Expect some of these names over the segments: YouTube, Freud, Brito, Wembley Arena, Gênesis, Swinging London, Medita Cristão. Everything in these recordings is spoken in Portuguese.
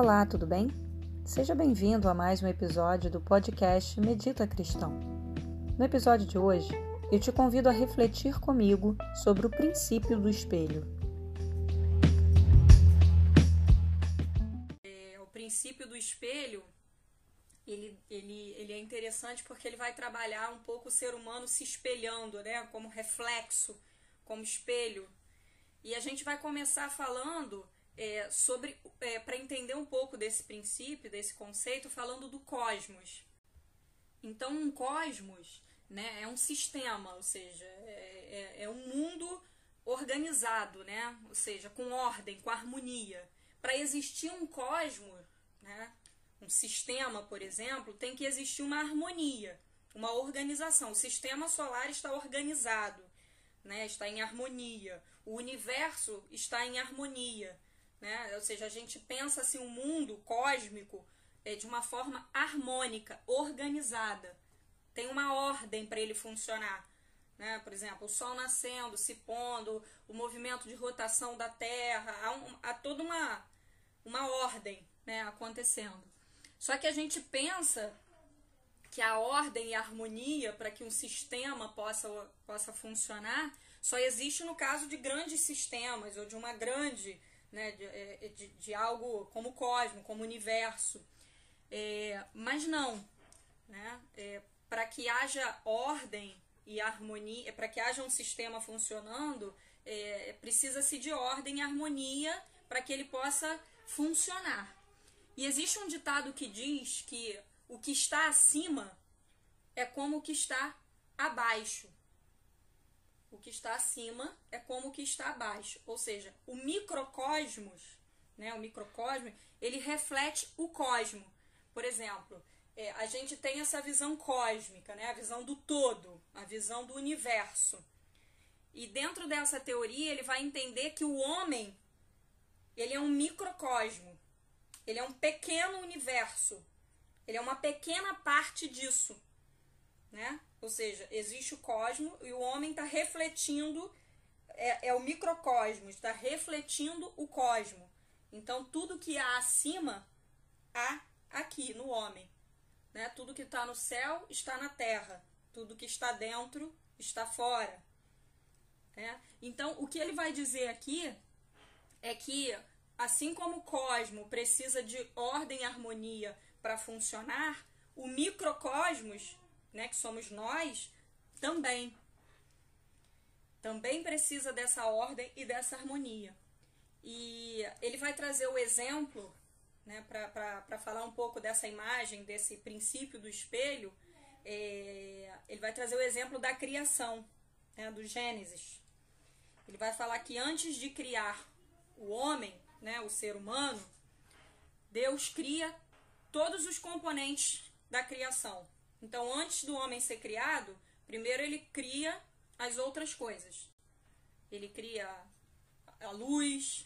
Olá, tudo bem? Seja bem-vindo a mais um episódio do podcast Medita Cristão. No episódio de hoje, eu te convido a refletir comigo sobre o princípio do espelho. O princípio do espelho, ele é interessante porque ele vai trabalhar um pouco o ser humano se espelhando, né? Como reflexo, como espelho. E a gente vai começar falando para entender um pouco desse princípio, desse conceito, falando do cosmos. Então, um cosmos, né, é um sistema, ou seja, é um mundo organizado, né, ou seja, com ordem, com harmonia. Para existir um cosmos, né, um sistema, por exemplo, tem que existir uma harmonia, uma organização. O sistema solar está organizado, né, está em harmonia. O universo está em harmonia. Né? Ou seja, a gente pensa assim, o mundo cósmico de uma forma harmônica, organizada. Tem uma ordem para ele funcionar. Né? Por exemplo, o Sol nascendo, se pondo, o movimento de rotação da Terra, há toda uma ordem, né, acontecendo. Só que a gente pensa que a ordem e a harmonia para que um sistema possa funcionar só existe no caso de grandes sistemas ou de uma grande... Né, de algo como o cosmos, como o universo, mas não, né? Para que haja ordem e harmonia, para que haja um sistema funcionando, precisa-se de ordem e harmonia para que ele possa funcionar. E existe um ditado que diz que o que está acima é como o que está abaixo. O que está acima é como o que está abaixo. Ou seja, o microcosmos, né, o microcosmo, ele reflete o cosmo. Por exemplo, a gente tem essa visão cósmica, né, a visão do todo, a visão do universo. E dentro dessa teoria, ele vai entender que o homem, ele é um microcosmo. Ele é um pequeno universo. Ele é uma pequena parte disso, né? Ou seja, existe o cosmo e o homem está refletindo, é o microcosmos, está refletindo o cosmo. Então, tudo que há acima, há aqui, no homem. Né? Tudo que está no céu, está na terra. Tudo que está dentro, está fora. Né? Então, o que ele vai dizer aqui é que, assim como o cosmo precisa de ordem e harmonia para funcionar, o microcosmos... Né, que somos nós, também precisa dessa ordem e dessa harmonia. E ele vai trazer o exemplo, né, para falar um pouco dessa imagem, desse princípio do espelho, ele vai trazer o exemplo da criação, né, do Gênesis. Ele vai falar que antes de criar o homem, né, o ser humano, Deus cria todos os componentes da criação. Então, antes do homem ser criado, primeiro ele cria as outras coisas. Ele cria a luz,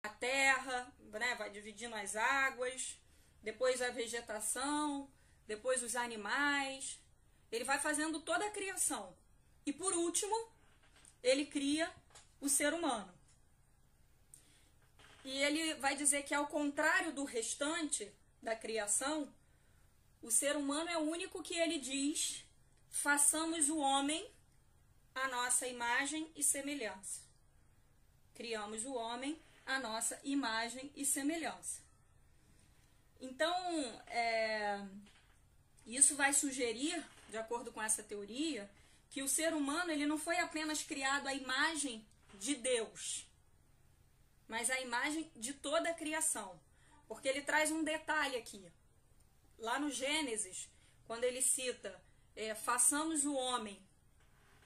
a terra, né? Vai dividindo as águas, depois a vegetação, depois os animais. Ele vai fazendo toda a criação. E, por último, ele cria o ser humano. E ele vai dizer que, ao contrário do restante da criação, o ser humano é o único que ele diz, façamos o homem à nossa imagem e semelhança. Criamos o homem à nossa imagem e semelhança. Então, isso vai sugerir, de acordo com essa teoria, que o ser humano ele não foi apenas criado à imagem de Deus, mas à imagem de toda a criação. Porque ele traz um detalhe aqui. Lá no Gênesis, quando ele cita, façamos o homem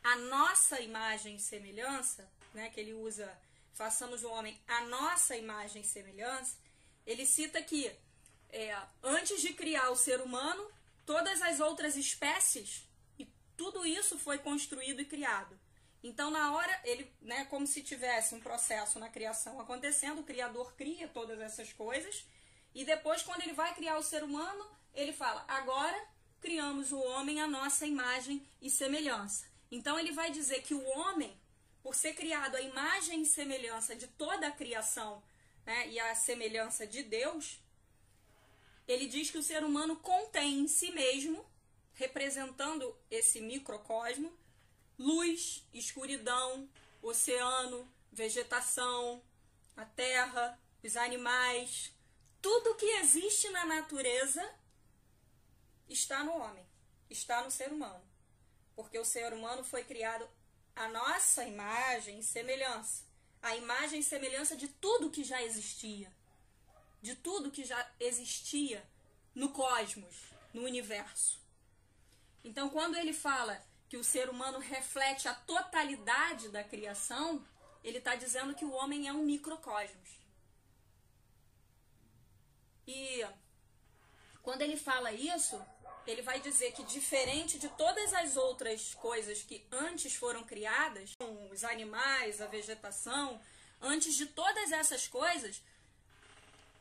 a nossa imagem e semelhança, né, que ele usa, façamos o homem a nossa imagem e semelhança, ele cita que antes de criar o ser humano, todas as outras espécies, e tudo isso foi construído e criado. Então, na hora, ele, né, como se tivesse um processo na criação acontecendo, o Criador cria todas essas coisas, e depois, quando ele vai criar o ser humano, ele fala, agora criamos o homem à nossa imagem e semelhança. Então ele vai dizer que o homem, por ser criado à imagem e semelhança de toda a criação, né, e à semelhança de Deus, ele diz que o ser humano contém em si mesmo, representando esse microcosmo, luz, escuridão, oceano, vegetação, a terra, os animais, tudo que existe na natureza está no homem, está no ser humano. Porque o ser humano foi criado à nossa imagem e semelhança. A imagem e semelhança de tudo que já existia. De tudo que já existia no cosmos, no universo. Então, quando ele fala que o ser humano reflete a totalidade da criação, ele está dizendo que o homem é um microcosmos. E quando ele fala isso, ele vai dizer que, diferente de todas as outras coisas que antes foram criadas, os animais, a vegetação, antes de todas essas coisas,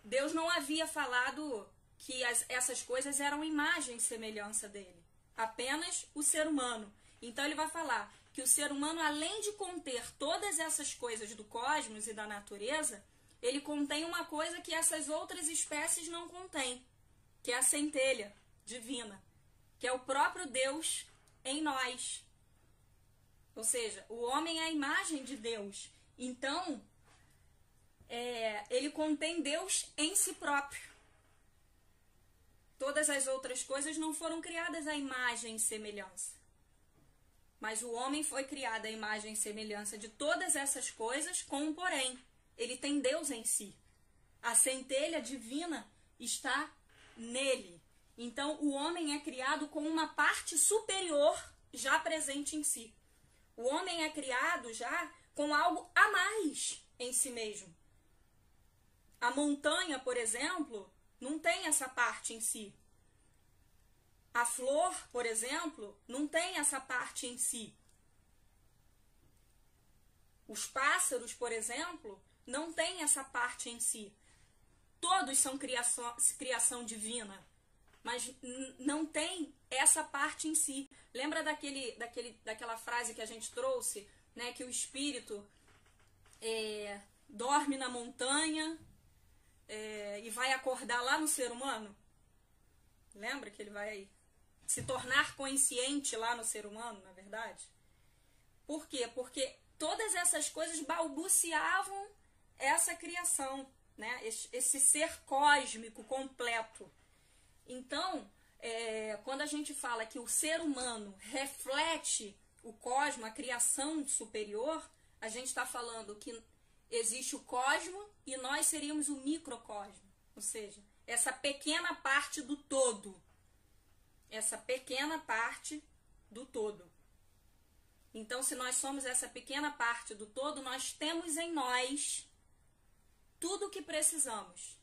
Deus não havia falado que essas coisas eram imagem e semelhança dele, apenas o ser humano. Então ele vai falar que o ser humano, além de conter todas essas coisas do cosmos e da natureza, ele contém uma coisa que essas outras espécies não contêm, que é a centelha divina, que é o próprio Deus em nós. Ou seja, o homem é a imagem de Deus. Então, ele contém Deus em si próprio. Todas as outras coisas não foram criadas à imagem e semelhança. Mas o homem foi criado à imagem e semelhança de todas essas coisas, com um porém. Ele tem Deus em si. A centelha divina está nele. Então, o homem é criado com uma parte superior já presente em si. O homem é criado já com algo a mais em si mesmo. A montanha, por exemplo, não tem essa parte em si. A flor, por exemplo, não tem essa parte em si. Os pássaros, por exemplo, não têm essa parte em si. Todos são criação divina, mas não tem essa parte em si. Lembra daquela frase que a gente trouxe, né? Que o espírito dorme na montanha e vai acordar lá no ser humano? Lembra que ele vai se tornar consciente lá no ser humano, na verdade? Por quê? Porque todas essas coisas balbuciavam essa criação, né? Esse ser cósmico completo. Então, quando a gente fala que o ser humano reflete o cosmo, a criação superior, a gente está falando que existe o cosmo e nós seríamos o microcosmo, ou seja, essa pequena parte do todo. Essa pequena parte do todo. Então, se nós somos essa pequena parte do todo, nós temos em nós tudo o que precisamos.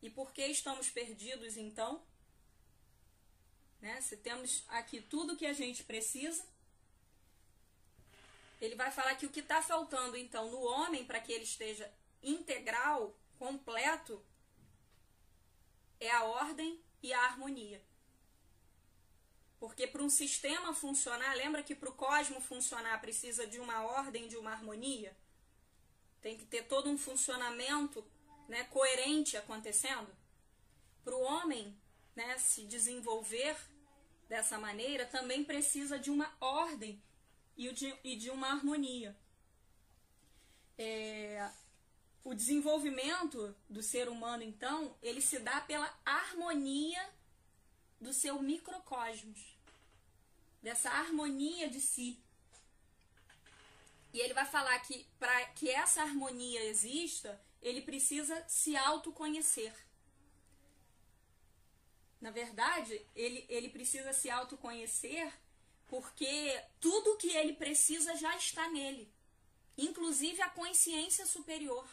E por que estamos perdidos, então? Né? Se temos aqui tudo o que a gente precisa, ele vai falar que o que está faltando, então, no homem, para que ele esteja integral, completo, é a ordem e a harmonia. Porque para um sistema funcionar, lembra que para o cosmo funcionar precisa de uma ordem, de uma harmonia? Tem que ter todo um funcionamento, né, coerente acontecendo. Para o homem, né, se desenvolver dessa maneira, também precisa de uma ordem e de uma harmonia. O desenvolvimento do ser humano, então, ele se dá pela harmonia do seu microcosmos, dessa harmonia de si. E ele vai falar que, para que essa harmonia exista, ele precisa se autoconhecer. Na verdade, ele precisa se autoconhecer porque tudo que ele precisa já está nele. Inclusive a consciência superior.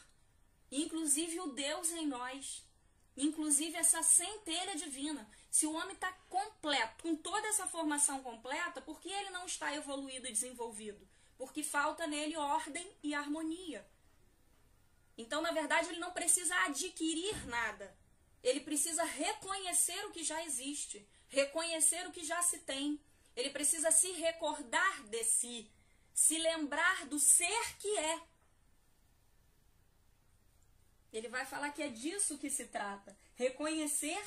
Inclusive o Deus em nós. Inclusive essa centelha divina. Se o homem está completo, com toda essa formação completa, por que ele não está evoluído e desenvolvido? Porque falta nele ordem e harmonia. Então, na verdade, ele não precisa adquirir nada. Ele precisa reconhecer o que já existe, reconhecer o que já se tem. Ele precisa se recordar de si, se lembrar do ser que é. Ele vai falar que é disso que se trata. Reconhecer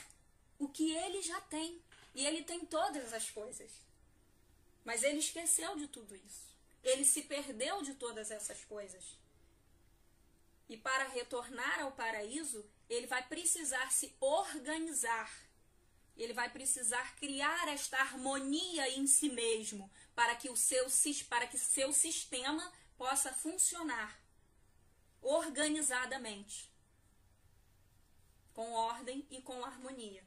o que ele já tem. E ele tem todas as coisas. Mas ele esqueceu de tudo isso. Ele se perdeu de todas essas coisas. E para retornar ao paraíso, ele vai precisar se organizar. Ele vai precisar criar esta harmonia em si mesmo, para que seu sistema possa funcionar organizadamente, com ordem e com harmonia.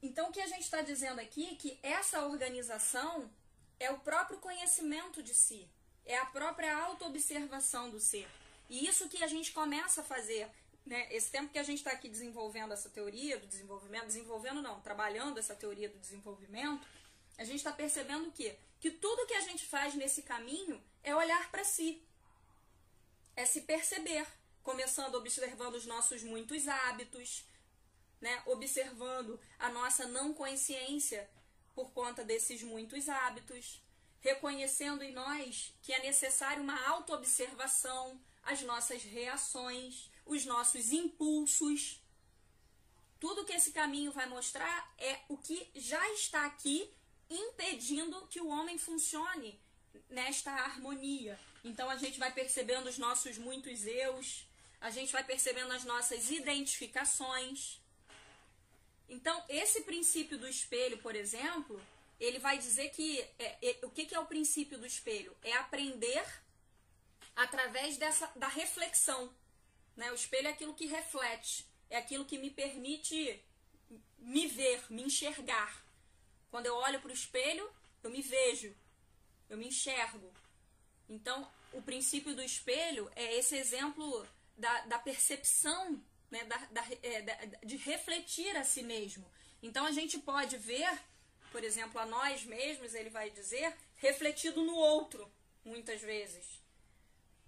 Então, o que a gente está dizendo aqui é que essa organização é o próprio conhecimento de si, é a própria autoobservação do ser. E isso que a gente começa a fazer, né? Esse tempo que a gente está aqui desenvolvendo essa teoria do desenvolvimento, trabalhando essa teoria do desenvolvimento, a gente está percebendo o quê? Que tudo que a gente faz nesse caminho é olhar para si, é se perceber, começando observando os nossos muitos hábitos, né? Observando a nossa não consciência por conta desses muitos hábitos, reconhecendo em nós que é necessário uma autoobservação, as nossas reações, os nossos impulsos. Tudo que esse caminho vai mostrar é o que já está aqui impedindo que o homem funcione nesta harmonia. Então a gente vai percebendo os nossos muitos eus, a gente vai percebendo as nossas identificações. Então, esse princípio do espelho, por exemplo, ele vai dizer que... o que é o princípio do espelho? É aprender através da reflexão. Né? O espelho é aquilo que reflete, é aquilo que me permite me ver, me enxergar. Quando eu olho para o espelho, eu me vejo, eu me enxergo. Então, o princípio do espelho é esse exemplo da percepção, né, de refletir a si mesmo. Então a gente pode ver, por exemplo, a nós mesmos, ele vai dizer, refletido no outro, muitas vezes.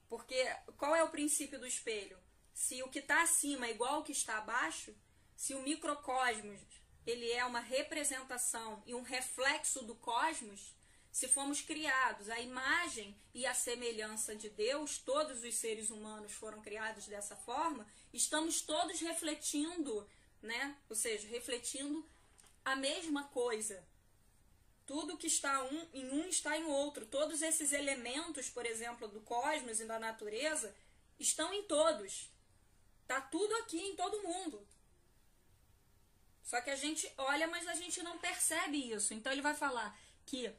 Porque qual é o princípio do espelho? Se o que está acima é igual ao que está abaixo, se o microcosmos ele é uma representação e um reflexo do cosmos, se fomos criados à imagem e à semelhança de Deus, todos os seres humanos foram criados dessa forma, estamos todos refletindo, né? Ou seja, refletindo a mesma coisa. Tudo que está em um está em outro. Todos esses elementos, por exemplo, do cosmos e da natureza, estão em todos. Está tudo aqui em todo mundo. Só que a gente olha, mas a gente não percebe isso. Então ele vai falar que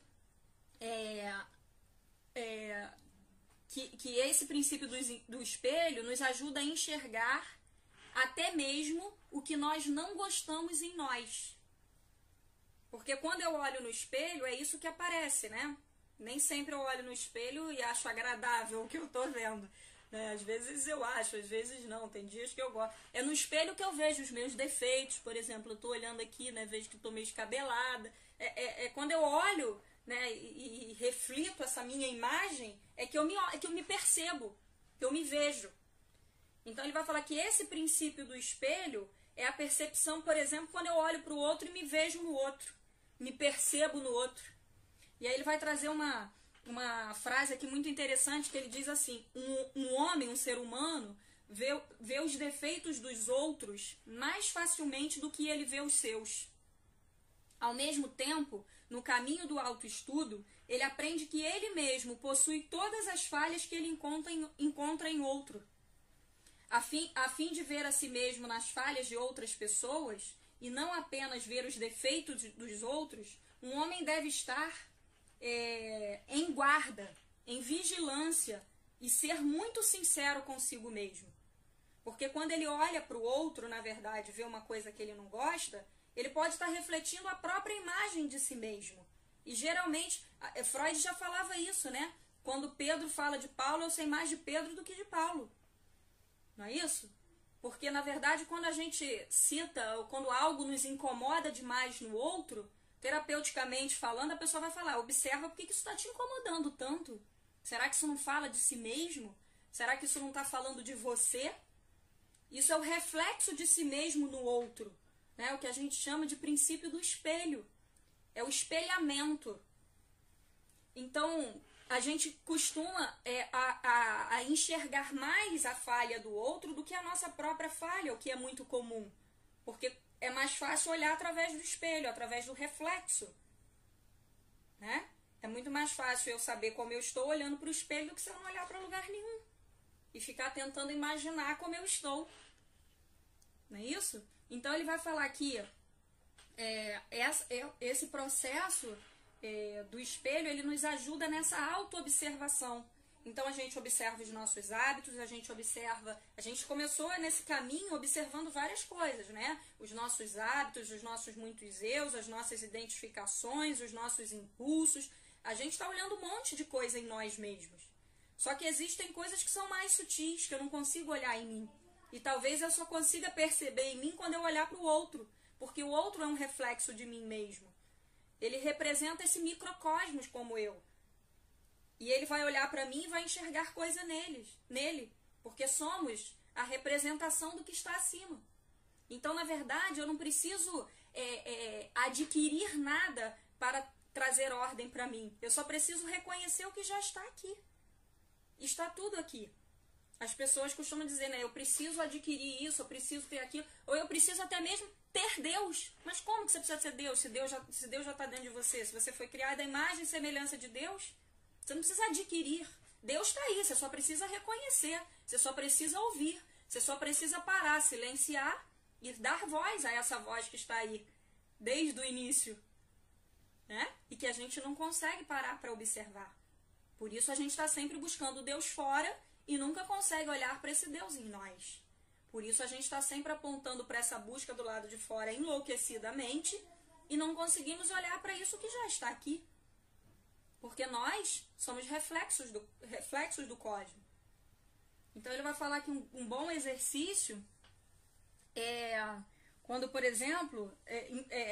esse princípio do espelho nos ajuda a enxergar até mesmo o que nós não gostamos em nós. Porque quando eu olho no espelho, é isso que aparece, né? Nem sempre eu olho no espelho e acho agradável o que eu tô vendo. Né? Às vezes eu acho, às vezes não. Tem dias que eu gosto. É no espelho que eu vejo os meus defeitos. Por exemplo, eu tô olhando aqui, né? Vejo que eu tô meio escabelada. É quando eu olho... né, e reflito essa minha imagem, é que eu me percebo, que eu me vejo. Então ele vai falar que esse princípio do espelho é a percepção, por exemplo, quando eu olho para o outro e me vejo no outro, me percebo no outro. E aí ele vai trazer uma frase aqui muito interessante, que ele diz assim, um homem, um ser humano, vê os defeitos dos outros mais facilmente do que ele vê os seus. Ao mesmo tempo, no caminho do autoestudo, ele aprende que ele mesmo possui todas as falhas que ele encontra em outro. A fim de ver a si mesmo nas falhas de outras pessoas, e não apenas ver os defeitos dos outros, um homem deve estar em guarda, em vigilância, e ser muito sincero consigo mesmo. Porque quando ele olha para o outro, na verdade, vê uma coisa que ele não gosta... ele pode estar refletindo a própria imagem de si mesmo. E geralmente, Freud já falava isso, né? Quando Pedro fala de Paulo, eu sei mais de Pedro do que de Paulo. Não é isso? Porque, na verdade, quando a gente cita, ou quando algo nos incomoda demais no outro, terapeuticamente falando, a pessoa vai falar, observa por que isso está te incomodando tanto. Será que isso não fala de si mesmo? Será que isso não está falando de você? Isso é o reflexo de si mesmo no outro. Né, o que a gente chama de princípio do espelho, é o espelhamento. Então, a gente costuma a enxergar mais a falha do outro do que a nossa própria falha, o que é muito comum. Porque é mais fácil olhar através do espelho, através do reflexo, né? É muito mais fácil eu saber como eu estou olhando para o espelho do que se eu não olhar para lugar nenhum. E ficar tentando imaginar como eu estou. Não é isso? Então ele vai falar aqui, esse processo do espelho, ele nos ajuda nessa autoobservação. Então a gente observa os nossos hábitos, a gente começou nesse caminho observando várias coisas, né? Os nossos hábitos, os nossos muitos eus, as nossas identificações, os nossos impulsos. A gente está olhando um monte de coisa em nós mesmos. Só que existem coisas que são mais sutis, que eu não consigo olhar em mim. E talvez eu só consiga perceber em mim quando eu olhar para o outro, porque o outro é um reflexo de mim mesmo. Ele representa esse microcosmos como eu. E ele vai olhar para mim e vai enxergar coisa nele, porque somos a representação do que está acima. Então, na verdade, eu não preciso adquirir nada para trazer ordem para mim. Eu só preciso reconhecer o que já está aqui. Está tudo aqui. As pessoas costumam dizer, né? Eu preciso adquirir isso, eu preciso ter aquilo, ou eu preciso até mesmo ter Deus. Mas como que você precisa ser Deus? Se Deus já está dentro de você, se você foi criado à imagem e semelhança de Deus, você não precisa adquirir. Deus está aí, você só precisa reconhecer, você só precisa ouvir, você só precisa parar, silenciar e dar voz a essa voz que está aí, desde o início, né? E que a gente não consegue parar para observar. Por isso a gente está sempre buscando Deus fora e nunca consegue olhar para esse Deus em nós. Por isso a gente está sempre apontando para essa busca do lado de fora enlouquecidamente e não conseguimos olhar para isso que já está aqui. Porque nós somos reflexos do cosmos. Então ele vai falar que um bom exercício é quando, por exemplo,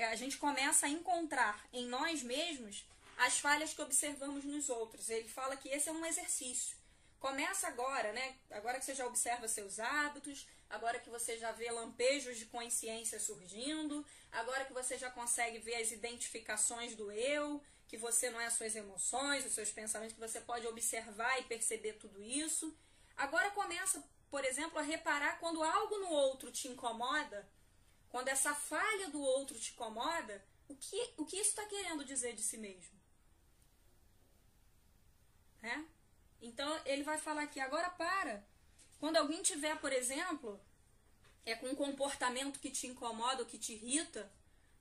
a gente começa a encontrar em nós mesmos as falhas que observamos nos outros. Ele fala que esse é um exercício. Começa agora, né? Agora que você já observa seus hábitos, agora que você já vê lampejos de consciência surgindo, agora que você já consegue ver as identificações do eu, que você não é as suas emoções, os seus pensamentos, que você pode observar e perceber tudo isso. Agora começa, por exemplo, a reparar quando algo no outro te incomoda, quando essa falha do outro te incomoda, o que isso está querendo dizer de si mesmo? Né? Então, ele vai falar aqui, agora para. Quando alguém tiver, por exemplo, com um comportamento que te incomoda ou que te irrita,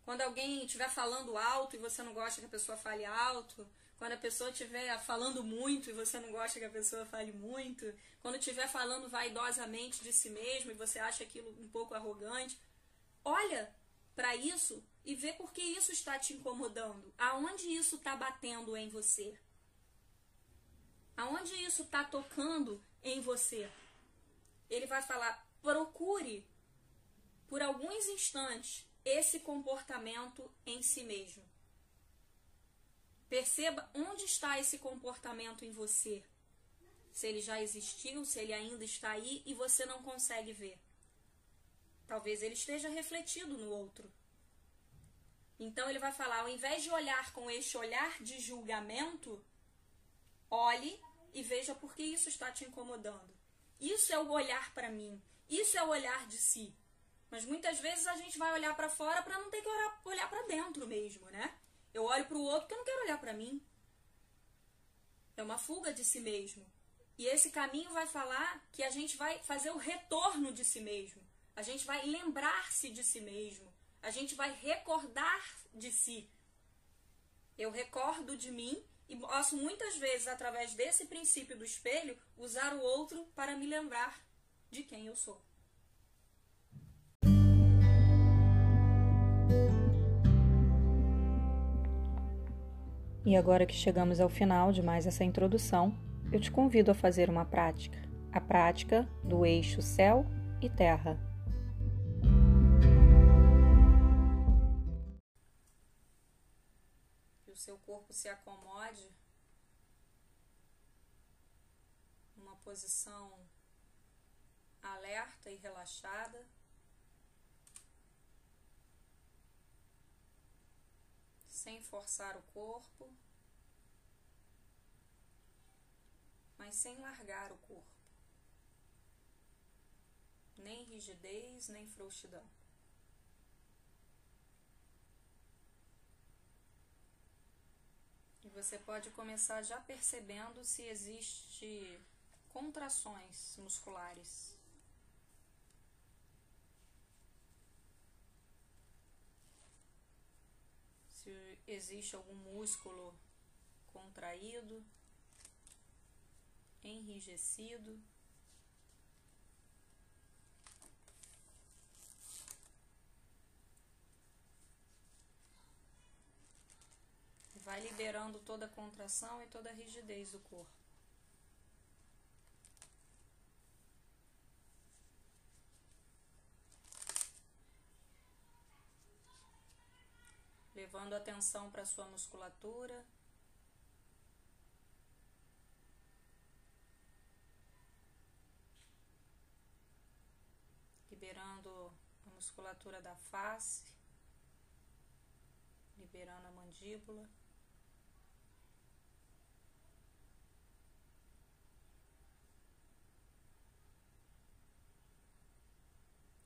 quando alguém estiver falando alto e você não gosta que a pessoa fale alto, quando a pessoa estiver falando muito e você não gosta que a pessoa fale muito, quando estiver falando vaidosamente de si mesmo e você acha aquilo um pouco arrogante, olha para isso e vê por que isso está te incomodando. Aonde isso está batendo em você? Aonde isso está tocando em você? Ele vai falar, procure por alguns instantes esse comportamento em si mesmo. Perceba onde está esse comportamento em você. Se ele já existiu, se ele ainda está aí e você não consegue ver. Talvez ele esteja refletido no outro. Então ele vai falar, ao invés de olhar com este olhar de julgamento, olhe e veja por que isso está te incomodando. Isso é o olhar para mim. Isso é o olhar de si. Mas muitas vezes a gente vai olhar para fora para não ter que olhar para dentro mesmo, né? Eu olho para o outro porque eu não quero olhar para mim. É uma fuga de si mesmo. E esse caminho vai falar que a gente vai fazer o retorno de si mesmo. A gente vai lembrar-se de si mesmo. A gente vai recordar de si. Eu recordo de mim. E posso muitas vezes, através desse princípio do espelho, usar o outro para me lembrar de quem eu sou. E agora que chegamos ao final de mais essa introdução, eu te convido a fazer uma prática. A prática do eixo céu e terra. Seu corpo se acomode numa posição alerta e relaxada, sem forçar o corpo, mas sem largar o corpo. Nem rigidez, nem frouxidão. E você pode começar já percebendo se existe contrações musculares. Se existe algum músculo contraído, enrijecido. Vai liberando toda a contração e toda a rigidez do corpo. Levando atenção para a sua musculatura. Liberando a musculatura da face. Liberando a mandíbula.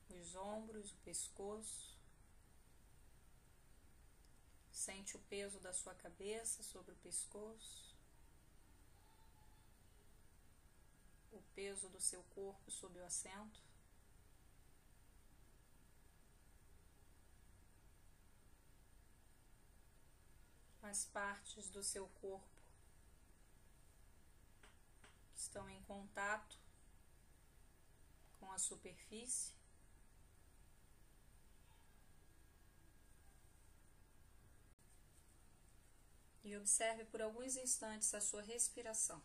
Os ombros, o pescoço. Sente o peso da sua cabeça sobre o pescoço, o peso do seu corpo sobre o assento. As partes do seu corpo que estão em contato com a superfície. E observe por alguns instantes a sua respiração.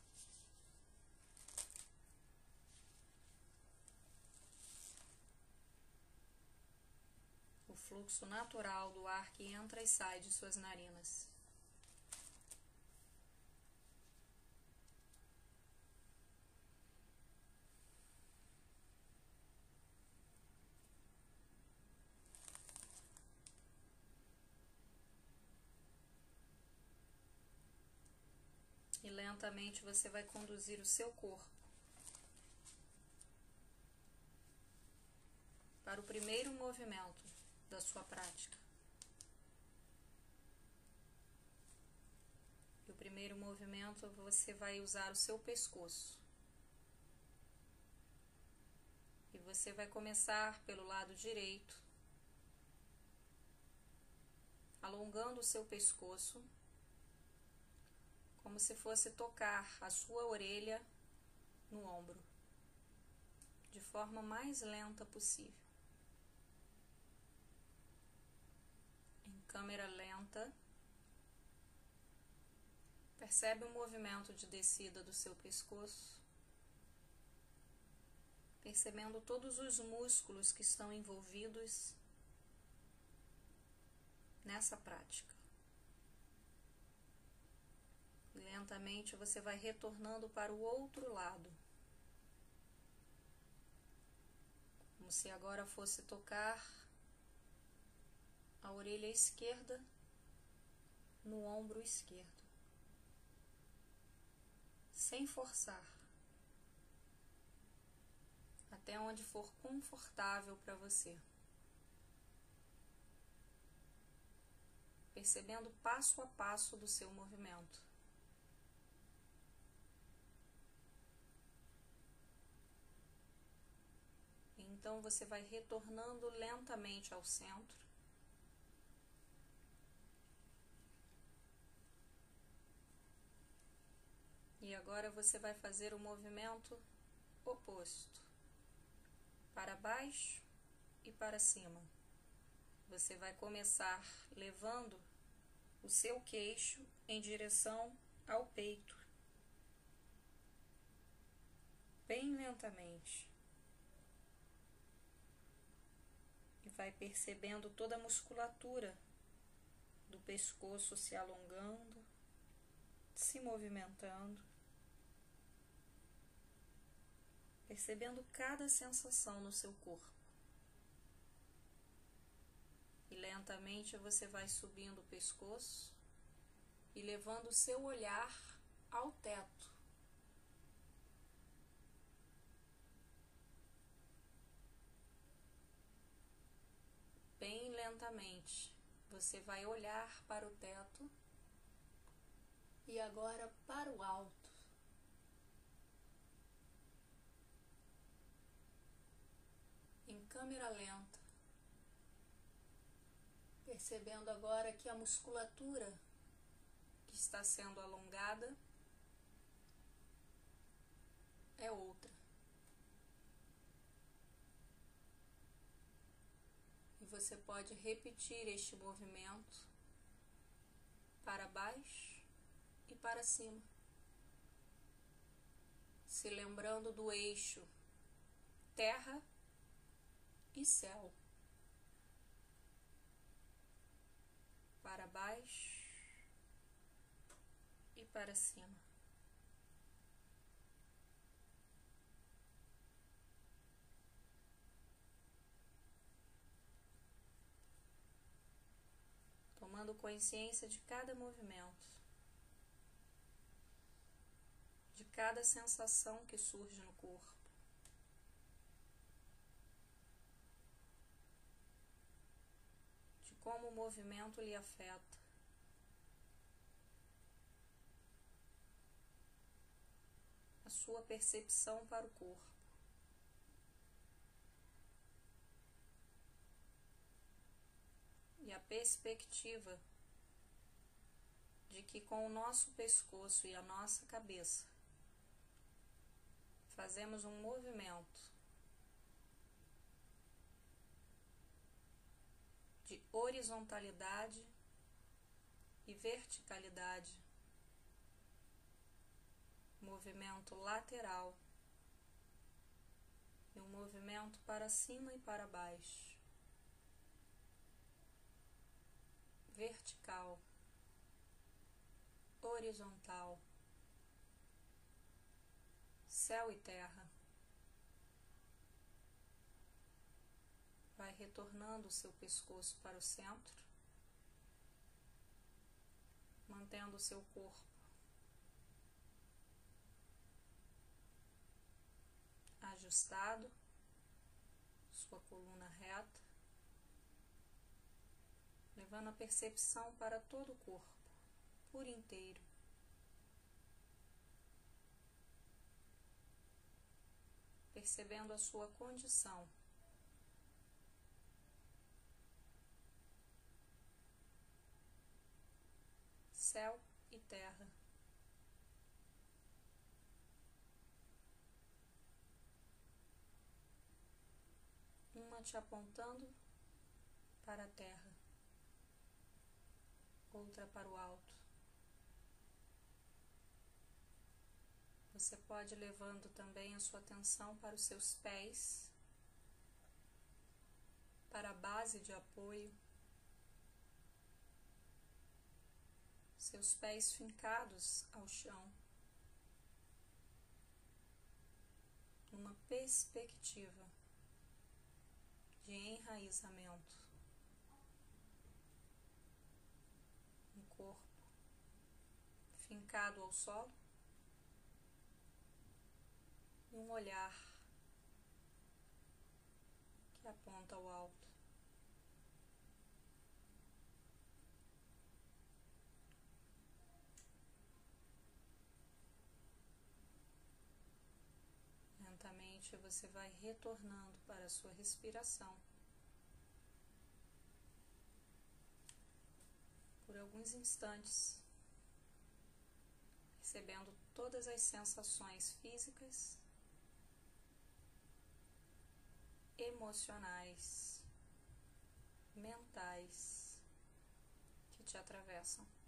O fluxo natural do ar que entra e sai de suas narinas. E lentamente você vai conduzir o seu corpo para o primeiro movimento da sua prática. E o primeiro movimento você vai usar o seu pescoço. E você vai começar pelo lado direito, alongando o seu pescoço, como se fosse tocar a sua orelha no ombro, de forma mais lenta possível. Em câmera lenta, percebe o movimento de descida do seu pescoço, percebendo todos os músculos que estão envolvidos nessa prática. Lentamente você vai retornando para o outro lado, como se agora fosse tocar a orelha esquerda no ombro esquerdo, sem forçar, até onde for confortável para você, percebendo passo a passo do seu movimento. Então você vai retornando lentamente ao centro, e agora você vai fazer o movimento oposto, para baixo e para cima. Você vai começar levando o seu queixo em direção ao peito, bem lentamente. E vai percebendo toda a musculatura do pescoço se alongando, se movimentando. Percebendo cada sensação no seu corpo. E lentamente você vai subindo o pescoço e levando o seu olhar ao teto, lentamente. Você vai olhar para o teto e agora para o alto. Em câmera lenta, percebendo agora que a musculatura que está sendo alongada é outra. E você pode repetir este movimento para baixo e para cima, se lembrando do eixo terra e céu. Para baixo e para cima. Tomando consciência de cada movimento, de cada sensação que surge no corpo. Como o movimento lhe afeta. A sua percepção para o corpo. E a perspectiva de que com o nosso pescoço e a nossa cabeça fazemos um movimento de horizontalidade e verticalidade, movimento lateral e um movimento para cima e para baixo, vertical, horizontal, céu e terra. Vai retornando o seu pescoço para o centro, mantendo o seu corpo ajustado, sua coluna reta, levando a percepção para todo o corpo, por inteiro. Percebendo a sua condição. Céu e terra. Uma te apontando para a terra, outra para o alto. Você pode ir levando também a sua atenção para os seus pés, para a base de apoio. Seus pés fincados ao chão, numa perspectiva de enraizamento, um corpo fincado ao solo e um olhar que aponta ao alto. Lentamente você vai retornando para a sua respiração. Por alguns instantes, percebendo todas as sensações físicas, emocionais, mentais que te atravessam.